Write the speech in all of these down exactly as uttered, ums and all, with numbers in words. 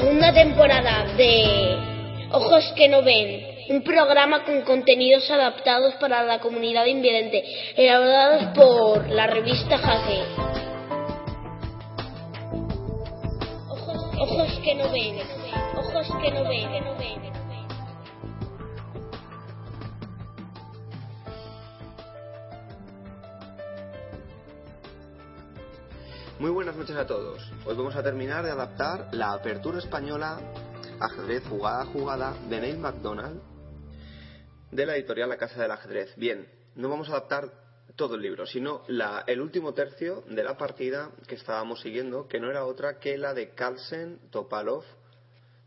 segunda temporada de Ojos que no ven, un programa con contenidos adaptados para la comunidad invidente, elaborados por la revista Jaque. Ojos, ojos que no ven, ojos que no ven, que no ven. Muy buenas noches a todos. Hoy vamos a terminar de adaptar la apertura española Ajedrez jugada a jugada de Neil MacDonald de la editorial La Casa del Ajedrez. Bien, no vamos a adaptar todo el libro, sino la, el último tercio de la partida que estábamos siguiendo, que no era otra que la de Carlsen Topalov,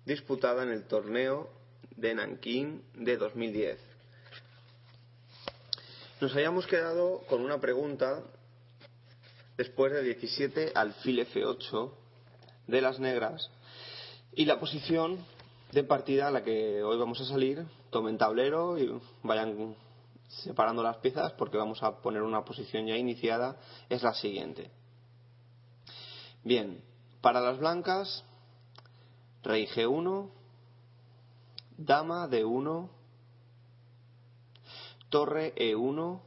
disputada en el torneo de Nankín de dos mil diez. Nos habíamos quedado con una pregunta. Después de diecisiete alfil efe ocho de las negras, y la posición de partida a la que hoy vamos a salir, tomen tablero y vayan separando las piezas porque vamos a poner una posición ya iniciada, es la siguiente. Bien, para las blancas, rey ge uno, dama de uno, torre e uno,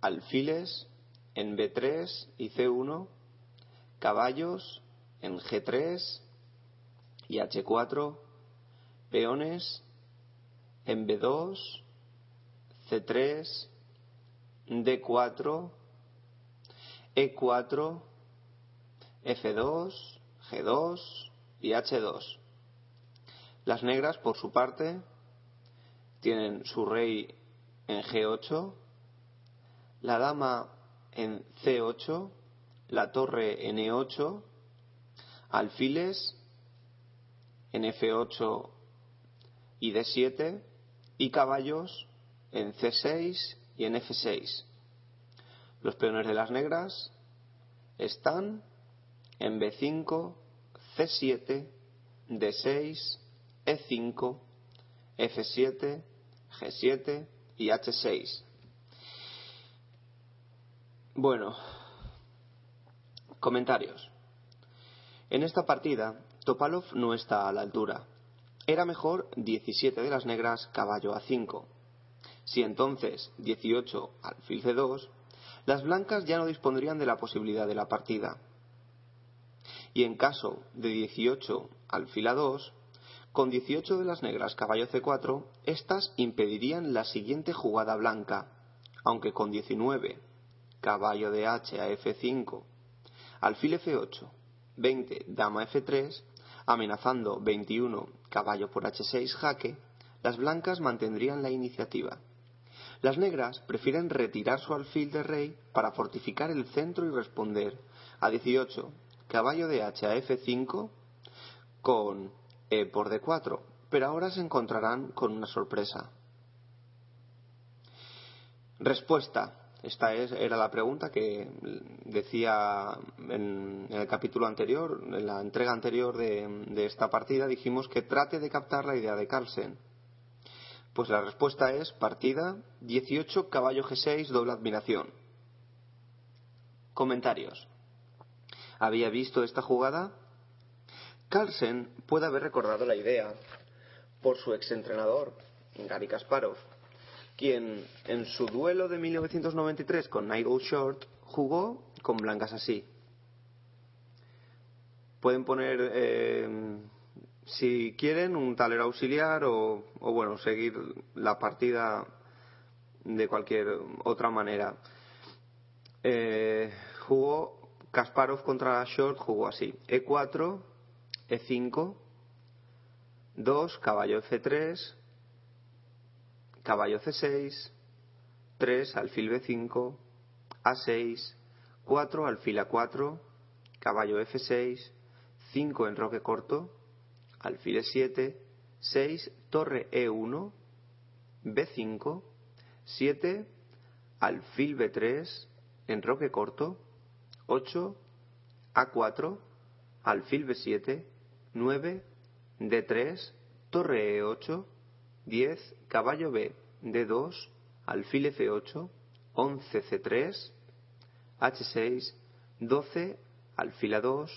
alfiles en be tres y ce uno, caballos en ge tres y hache cuatro, peones en be dos, ce tres, de cuatro, e cuatro, efe dos, ge dos y hache dos. Las negras, por su parte, tienen su rey en ge ocho, la dama en ce ocho, la torre en e ocho, alfiles en efe ocho y de siete y caballos en ce seis y en efe seis. Los peones de las negras están en be cinco, ce siete, de seis, e cinco, efe siete, ge siete y hache seis. Bueno, comentarios. En esta partida, Topalov no está a la altura. Era mejor diecisiete de las negras, caballo a cinco. Si entonces dieciocho, alfil ce dos, las blancas ya no dispondrían de la posibilidad de la partida. Y en caso de dieciocho, alfil a dos, con dieciocho de las negras, caballo ce cuatro, estas impedirían la siguiente jugada blanca, aunque con diecinueve, caballo de H a efe cinco, alfil efe ocho, veinte, dama efe tres, amenazando veintiuno, caballo por hache seis, jaque, las blancas mantendrían la iniciativa. Las negras prefieren retirar su alfil de rey para fortificar el centro y responder a dieciocho, caballo de H a efe cinco, con E por de cuatro, pero ahora se encontrarán con una sorpresa. Respuesta. Esta es, era la pregunta que decía en, en el capítulo anterior, en la entrega anterior de, de esta partida, dijimos que trate de captar la idea de Carlsen. Pues la respuesta es partida dieciocho, caballo ge seis, doble admiración. Comentarios. ¿Había visto esta jugada? Carlsen puede haber recordado la idea por su exentrenador, Garry Kasparov, quien en su duelo de mil novecientos noventa y tres con Nigel Short jugó con blancas así. Pueden poner, eh, si quieren, un tablero auxiliar o, o, bueno, seguir la partida de cualquier otra manera. Eh, jugó Kasparov contra Short, jugó así. e cuatro, e cinco, dos, caballo efe tres, caballo ce seis, tres, alfil be cinco, a seis, cuatro, alfil a cuatro, caballo efe seis, cinco, enroque corto, alfil e siete, seis, torre e uno, be cinco, siete, alfil be tres, enroque corto, ocho, a cuatro, alfil be siete, nueve, de tres, torre e ocho, diez, caballo B, de dos, alfil efe ocho, once, ce tres, hache seis, doce, alfil a dos,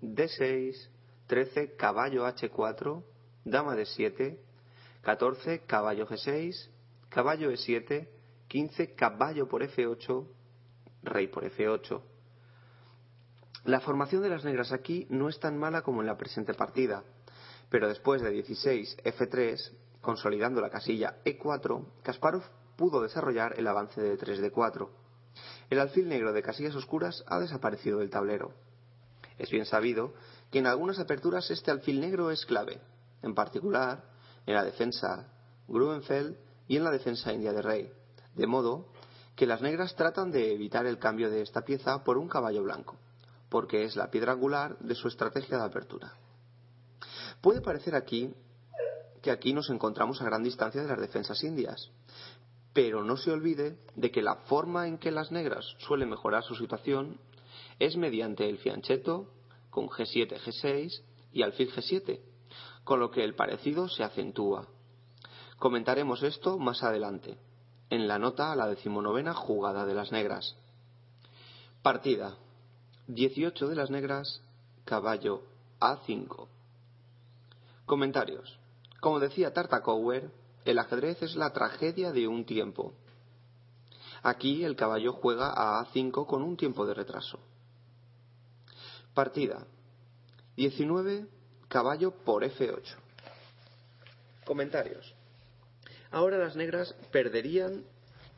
de seis, trece, caballo hache cuatro, dama de siete, catorce, caballo ge seis, caballo e siete, quince, caballo por efe ocho, rey por efe ocho. La formación de las negras aquí no es tan mala como en la presente partida, pero después de dieciséis, efe tres, consolidando la casilla e cuatro, Kasparov pudo desarrollar el avance de tres de cuatro. El alfil negro de casillas oscuras ha desaparecido del tablero. Es bien sabido que en algunas aperturas este alfil negro es clave, en particular en la defensa Grünfeld y en la defensa India de Rey, de modo que las negras tratan de evitar el cambio de esta pieza por un caballo blanco, porque es la piedra angular de su estrategia de apertura. Puede parecer aquí que aquí nos encontramos a gran distancia de las defensas indias, pero no se olvide de que la forma en que las negras suelen mejorar su situación es mediante el fianchetto con ge siete, ge seis y alfil ge siete, con lo que el parecido se acentúa. Comentaremos esto más adelante, en la nota a la decimonovena jugada de las negras. Partida. dieciocho de las negras, caballo a cinco. Comentarios. Como decía Tartakower, el ajedrez es la tragedia de un tiempo. Aquí el caballo juega a a cinco con un tiempo de retraso. Partida. diecinueve, caballo por efe ocho. Comentarios. Ahora las negras perderían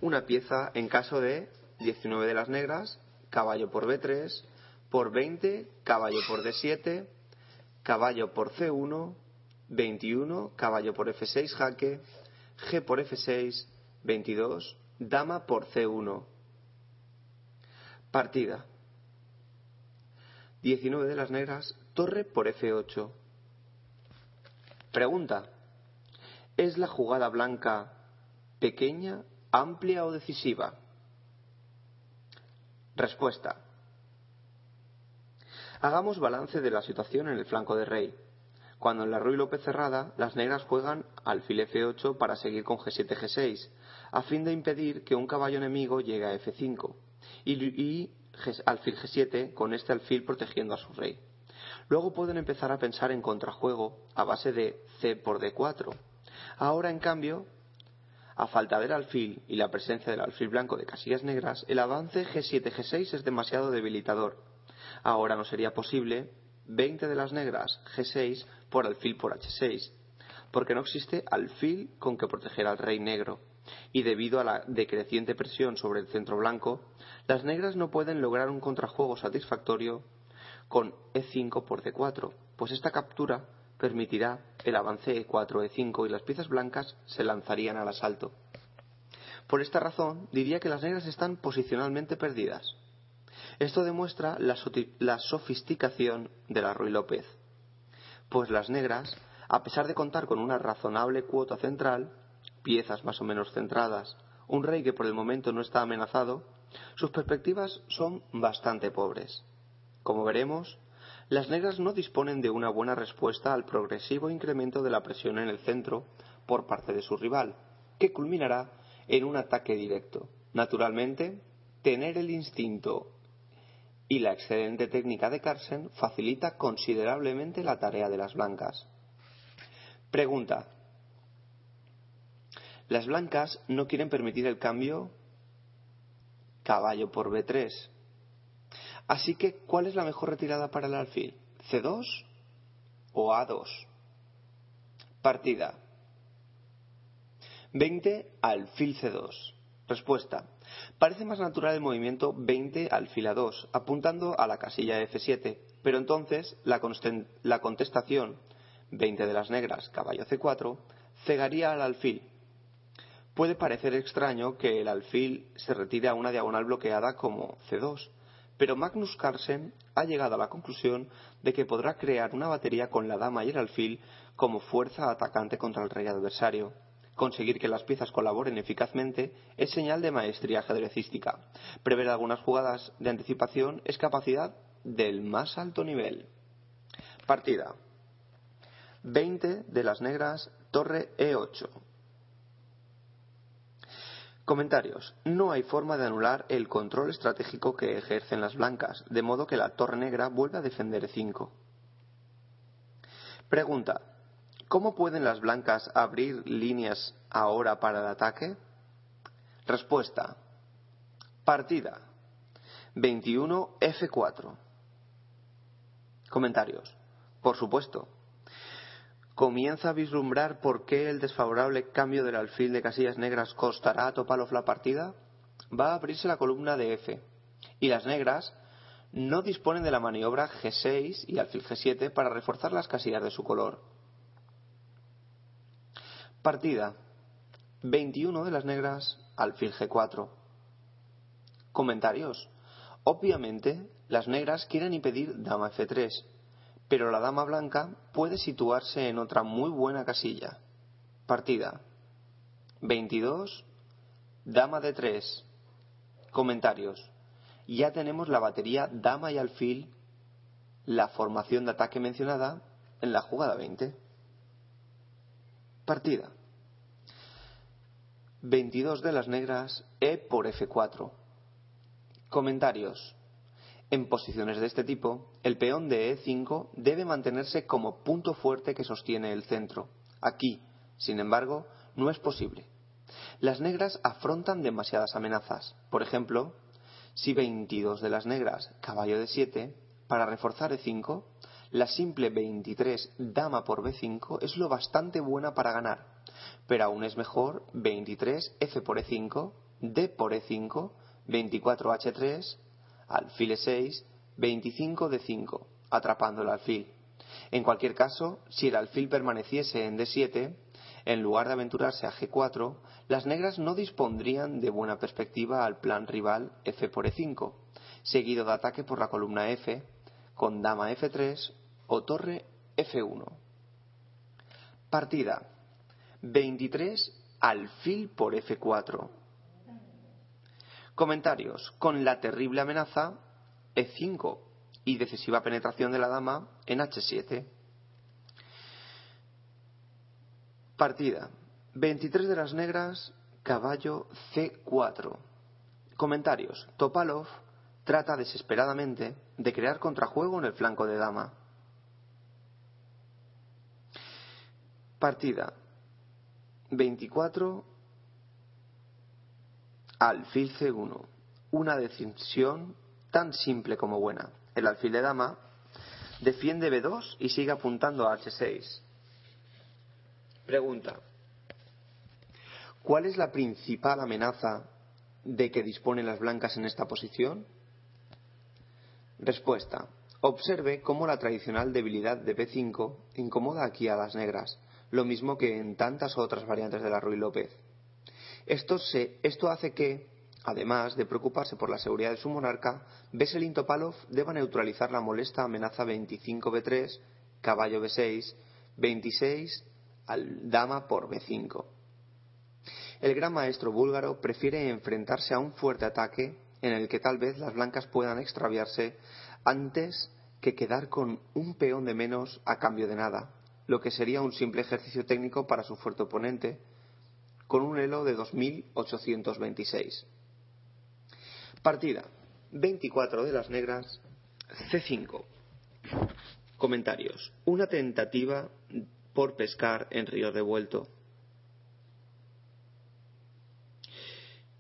una pieza en caso de diecinueve de las negras, caballo por be tres, por veinte, caballo por de siete, caballo por ce uno, veintiuno, caballo por efe seis, jaque, G por efe seis, veintidós, dama por ce uno. Partida. diecinueve de las negras, torre por efe ocho. Pregunta. ¿Es la jugada blanca pequeña, amplia o decisiva? Respuesta. Hagamos balance de la situación en el flanco de rey. Cuando en la Ruy López cerrada, las negras juegan alfil efe ocho para seguir con ge siete, ge seis, a fin de impedir que un caballo enemigo llegue a efe cinco, y, y alfil ge siete con este alfil protegiendo a su rey. Luego pueden empezar a pensar en contrajuego a base de c por de cuatro. Ahora, en cambio, a falta del alfil y la presencia del alfil blanco de casillas negras, el avance ge siete, ge seis es demasiado debilitador. Ahora no sería posible veinte de las negras, ge seis por alfil por hache seis, porque no existe alfil con que proteger al rey negro, y debido a la decreciente presión sobre el centro blanco, las negras no pueden lograr un contrajuego satisfactorio con e cinco por de cuatro, pues esta captura permitirá el avance e cuatro, e cinco y las piezas blancas se lanzarían al asalto. Por esta razón, diría que las negras están posicionalmente perdidas. Esto demuestra la, la sofisticación de la Ruy López, pues las negras, a pesar de contar con una razonable cuota central, piezas más o menos centradas, un rey que por el momento no está amenazado, sus perspectivas son bastante pobres. Como veremos, las negras no disponen de una buena respuesta al progresivo incremento de la presión en el centro por parte de su rival, que culminará en un ataque directo. Naturalmente, tener el instinto y la excelente técnica de Carlsen facilita considerablemente la tarea de las blancas. Pregunta. Las blancas no quieren permitir el cambio caballo por be tres. Así que, ¿cuál es la mejor retirada para el alfil? ¿ce dos o a dos? Partida. veinte, alfil ce dos. Respuesta. Parece más natural el movimiento veinte, alfil a dos, apuntando a la casilla efe siete, pero entonces la, la contestación veinte de las negras, caballo ce cuatro, cegaría al alfil. Puede parecer extraño que el alfil se retire a una diagonal bloqueada como ce dos, pero Magnus Carlsen ha llegado a la conclusión de que podrá crear una batería con la dama y el alfil como fuerza atacante contra el rey adversario. Conseguir que las piezas colaboren eficazmente es señal de maestría ajedrecística. Prever algunas jugadas de anticipación es capacidad del más alto nivel. Partida. veinte de las negras, torre e ocho. Comentarios. No hay forma de anular el control estratégico que ejercen las blancas, de modo que la torre negra vuelve a defender e cinco. Pregunta: ¿cómo pueden las blancas abrir líneas ahora para el ataque? Respuesta: partida. veintiuno F cuatro. Comentarios: por supuesto. Comienza a vislumbrar por qué el desfavorable cambio del alfil de casillas negras costará a Topalov la partida. Va a abrirse la columna de F y las negras no disponen de la maniobra G seis y alfil G siete para reforzar las casillas de su color. Partida. veintiuno de las negras, alfil G cuatro. Comentarios: obviamente las negras quieren impedir dama F tres, pero la dama blanca puede situarse en otra muy buena casilla. Partida. veintidós, dama D tres. Comentarios: ya tenemos la batería dama y alfil, la formación de ataque mencionada, en la jugada veinte. Partida. veintidós de las negras, E por F cuatro. Comentarios: en posiciones de este tipo, el peón de E cinco debe mantenerse como punto fuerte que sostiene el centro. Aquí, sin embargo, no es posible. Las negras afrontan demasiadas amenazas. Por ejemplo, si veintidós de las negras, caballo de siete, para reforzar E cinco, la simple veintitrés dama por B cinco es lo bastante buena para ganar, pero aún es mejor veintitrés F por E cinco, D por E cinco, veinticuatro H tres, alfil E seis, veinticinco D cinco, atrapando el alfil. En cualquier caso, si el alfil permaneciese en D siete, en lugar de aventurarse a G cuatro, las negras no dispondrían de buena perspectiva al plan rival F por E cinco, seguido de ataque por la columna F, con dama F tres o torre F uno. Partida. veintitrés, alfil por F cuatro. Comentarios: con la terrible amenaza E cinco y decisiva penetración de la dama en H siete. Partida. veintitrés de las negras, caballo C cuatro. Comentarios: Topalov trata desesperadamente de crear contrajuego en el flanco de dama. Partida. veinticuatro, alfil C uno. Una decisión tan simple como buena. El alfil de dama defiende B dos y sigue apuntando a H seis. Pregunta: ¿cuál es la principal amenaza de que disponen las blancas en esta posición? Respuesta: observe cómo la tradicional debilidad de B cinco incomoda aquí a las negras, lo mismo que en tantas otras variantes de la Ruy López. Esto, se, esto hace que, además de preocuparse por la seguridad de su monarca, Veselin Topalov deba neutralizar la molesta amenaza veinticinco B tres, caballo B seis, veintiséis, al dama por B cinco. El gran maestro búlgaro prefiere enfrentarse a un fuerte ataque en el que tal vez las blancas puedan extraviarse antes que quedar con un peón de menos a cambio de nada, lo que sería un simple ejercicio técnico para su fuerte oponente, con un elo de dos mil ochocientos veintiséis. Partida. veinticuatro de las negras, C cinco. Comentarios: una tentativa por pescar en río revuelto.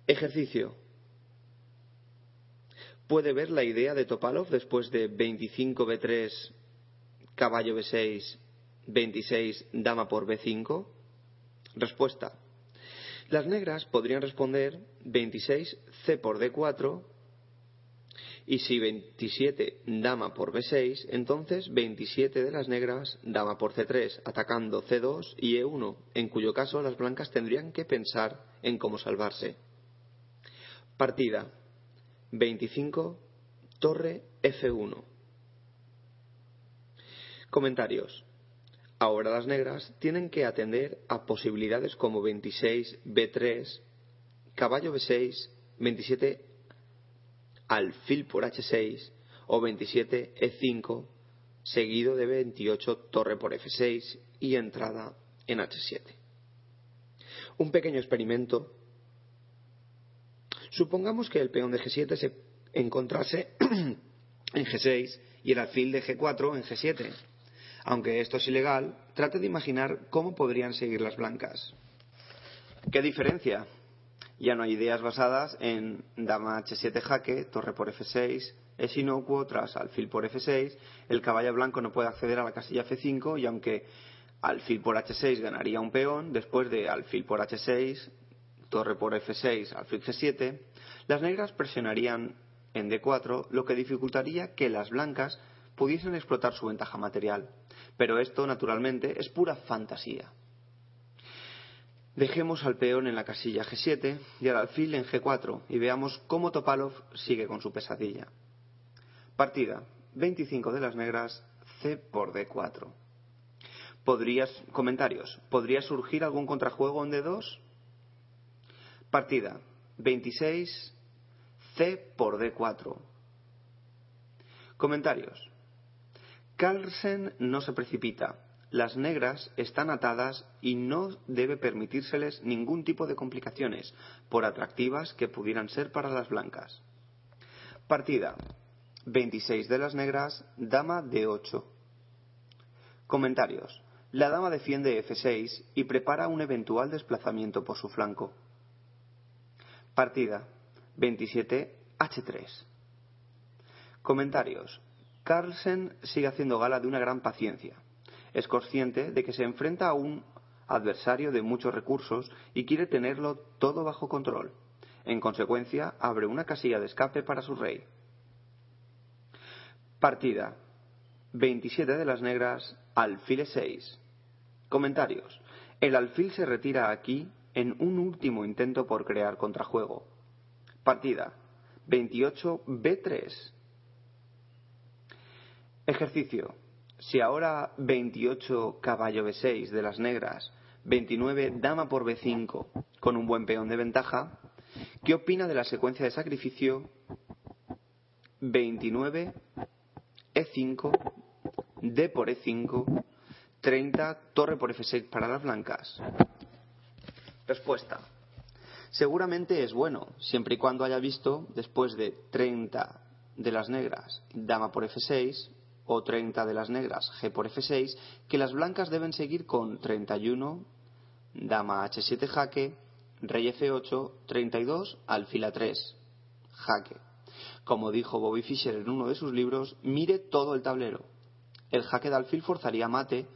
Ejercicio: puede ver la idea de Topalov después de veinticinco B tres, caballo B seis, veintiséis, dama por B cinco. Respuesta: las negras podrían responder veintiséis C por D cuatro, y si veintisiete dama por B seis, entonces veintisiete de las negras dama por C tres, atacando C dos y E uno, en cuyo caso las blancas tendrían que pensar en cómo salvarse. Partida. veinticinco, torre F uno. Comentarios: ahora las negras tienen que atender a posibilidades como veintiséis B tres, caballo B seis, veintisiete alfil por H seis o veintisiete E cinco, seguido de veintiocho torre por F seis y entrada en H siete. Un pequeño experimento. Supongamos que el peón de G siete se encontrase en G seis y el alfil de G cuatro en G siete. Aunque esto es ilegal, trate de imaginar cómo podrían seguir las blancas. ¿Qué diferencia? Ya no hay ideas basadas en dama hache siete jaque, torre por efe seis, es inocuo tras alfil por efe seis, el caballo blanco no puede acceder a la casilla efe cinco y aunque alfil por hache seis ganaría un peón, después de alfil por hache seis, torre por efe seis, alfil ge siete, las negras presionarían en de cuatro, lo que dificultaría que las blancas pudiesen explotar su ventaja material. Pero esto, naturalmente, es pura fantasía. Dejemos al peón en la casilla ge siete y al alfil en ge cuatro y veamos cómo Topalov sigue con su pesadilla. Partida veinticinco de las negras, ce por de cuatro. ¿Podrías, comentarios, ¿podría surgir algún contrajuego en de dos? Partida veintiséis, ce por de cuatro. Comentarios. Carlsen no se precipita. Las negras están atadas y no debe permitírseles ningún tipo de complicaciones, por atractivas que pudieran ser para las blancas. Partida. veintiséis de las negras, dama de ocho. Comentarios. La dama defiende efe seis y prepara un eventual desplazamiento por su flanco. Partida. veintisiete, hache tres. Comentarios. Carlsen sigue haciendo gala de una gran paciencia. Es consciente de que se enfrenta a un adversario de muchos recursos y quiere tenerlo todo bajo control. En consecuencia, abre una casilla de escape para su rey. Partida. veintisiete de las negras, alfil e seis. Comentarios. El alfil se retira aquí en un último intento por crear contrajuego. Partida. veintiocho, be tres. Ejercicio. Si ahora veintiocho caballo be seis de las negras, veintinueve dama por be cinco con un buen peón de ventaja, ¿qué opina de la secuencia de sacrificio veintinueve, e cinco, d por e cinco, treinta, torre por efe seis para las blancas? Respuesta. Seguramente es bueno, siempre y cuando haya visto, después de treinta de las negras, dama por efe seis, o treinta de las negras, g por efe seis, que las blancas deben seguir con treinta y uno, dama hache siete jaque, rey efe ocho, treinta y dos, alfil a tres, jaque. Como dijo Bobby Fischer en uno de sus libros, mire todo el tablero. El jaque de alfil forzaría mate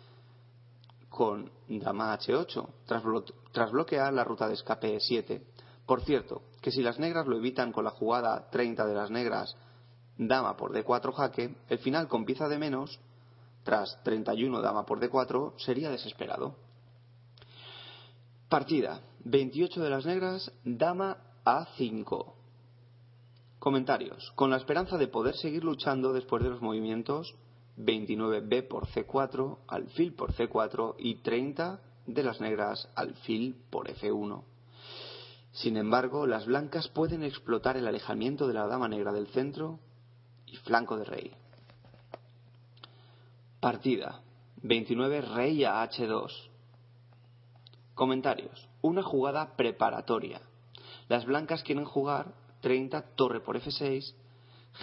con dama hache ocho, tras, blo- tras bloquear la ruta de escape e siete. Por cierto, que si las negras lo evitan con la jugada treinta de las negras, dama por de cuatro jaque, el final con pieza de menos, tras treinta y uno dama por de cuatro, sería desesperado. Partida. veintiocho de las negras, dama a cinco. Comentarios. Con la esperanza de poder seguir luchando después de los movimientos veintinueve b por ce cuatro, alfil por ce cuatro y treinta de las negras, alfil por efe uno. Sin embargo, las blancas pueden explotar el alejamiento de la dama negra del centro y flanco de rey. Partida. veintinueve rey a hache dos. Comentarios. Una jugada preparatoria. Las blancas quieren jugar treinta torre por efe seis,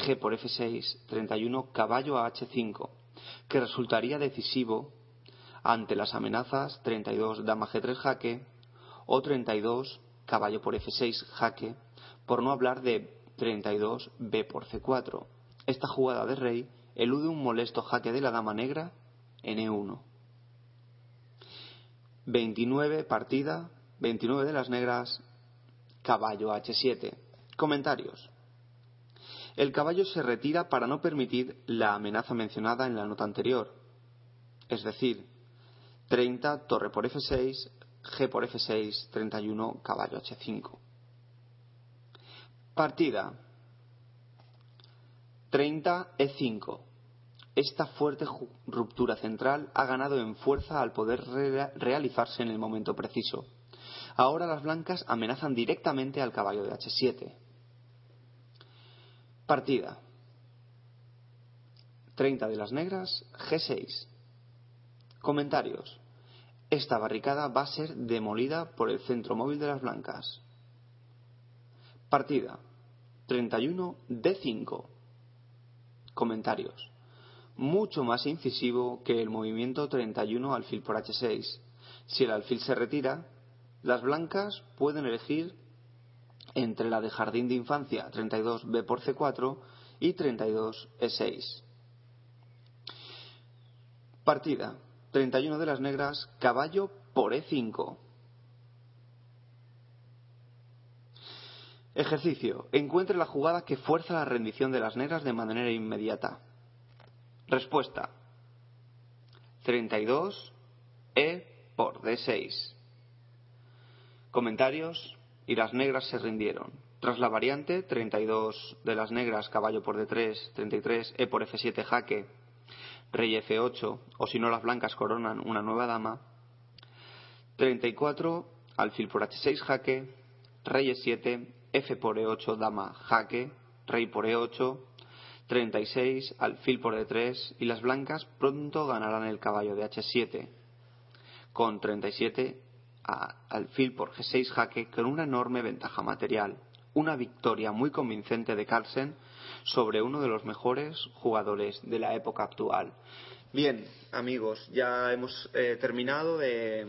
g por efe seis, treinta y uno caballo a hache cinco, que resultaría decisivo ante las amenazas treinta y dos dama ge tres jaque o treinta y dos caballo por efe seis jaque, por no hablar de treinta y dos b por ce cuatro. Esta jugada de rey elude un molesto jaque de la dama negra en e uno. veintinueve partida, veintinueve de las negras, caballo hache siete. Comentarios. El caballo se retira para no permitir la amenaza mencionada en la nota anterior, es decir, treinta torre por efe seis, g por efe seis, treinta y uno caballo hache cinco. Partida. treinta e cinco. Esta fuerte ju- ruptura central ha ganado en fuerza al poder re- realizarse en el momento preciso. Ahora las blancas amenazan directamente al caballo de hache siete. Partida. treinta de las negras, ge seis. Comentarios. Esta barricada va a ser demolida por el centro móvil de las blancas. Partida. treinta y uno, de cinco. Comentarios. mucho más incisivo que el movimiento treinta y uno alfil por hache seis. Si el alfil se retira, las blancas pueden elegir entre la de jardín de infancia treinta y dos b por ce cuatro y treinta y dos e seis. Partida treinta y uno de las negras, caballo por e cinco. Ejercicio. Encuentre la jugada que fuerza la rendición de las negras de manera inmediata. Respuesta: treinta y dos e por d seis. Comentarios: y las negras se rindieron. Tras la variante treinta y dos de las negras, caballo por d tres, treinta y tres e por f siete, jaque, rey f ocho, o si no las blancas coronan una nueva dama, treinta y cuatro, alfil por h seis, jaque, rey e siete, f por e ocho, dama, jaque, rey por e ocho, treinta y seis, alfil por d tres, y las blancas pronto ganarán el caballo de h siete, con treinta y siete, a alfil por g seis, jaque, con una enorme ventaja material. Una victoria muy convincente de Carlsen sobre uno de los mejores jugadores de la época actual. Bien, amigos, ya hemos eh, terminado de,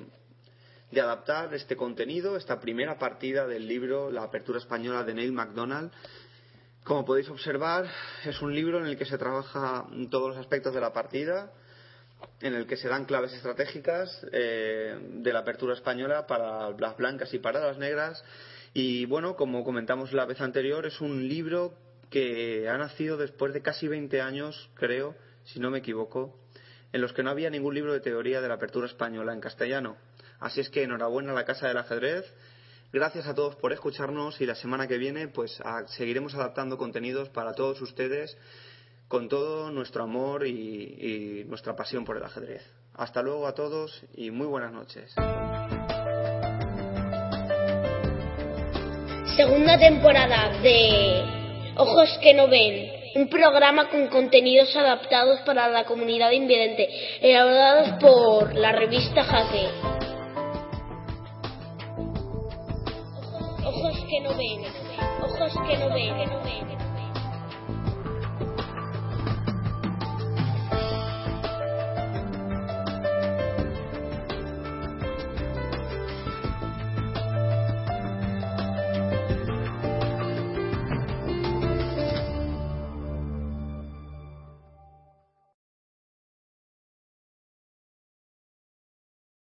de adaptar este contenido, esta primera partida del libro La Apertura Española de Neil MacDonald. Como podéis observar, es un libro en el que se trabaja todos los aspectos de la partida, en el que se dan claves estratégicas eh, de la apertura española para las blancas y para las negras. Y bueno, como comentamos la vez anterior, es un libro que ha nacido después de casi veinte años, creo, si no me equivoco, en los que no había ningún libro de teoría de la apertura española en castellano. Así es que enhorabuena a La Casa del Ajedrez. Gracias a todos por escucharnos y la semana que viene pues a, seguiremos adaptando contenidos para todos ustedes con todo nuestro amor y, y nuestra pasión por el ajedrez. Hasta luego a todos y muy buenas noches. Segunda temporada de Ojos que no ven, un programa con contenidos adaptados para la comunidad invidente, elaborados por la revista Jaque. Ojos que no ven, ojos que no ven, que no ven.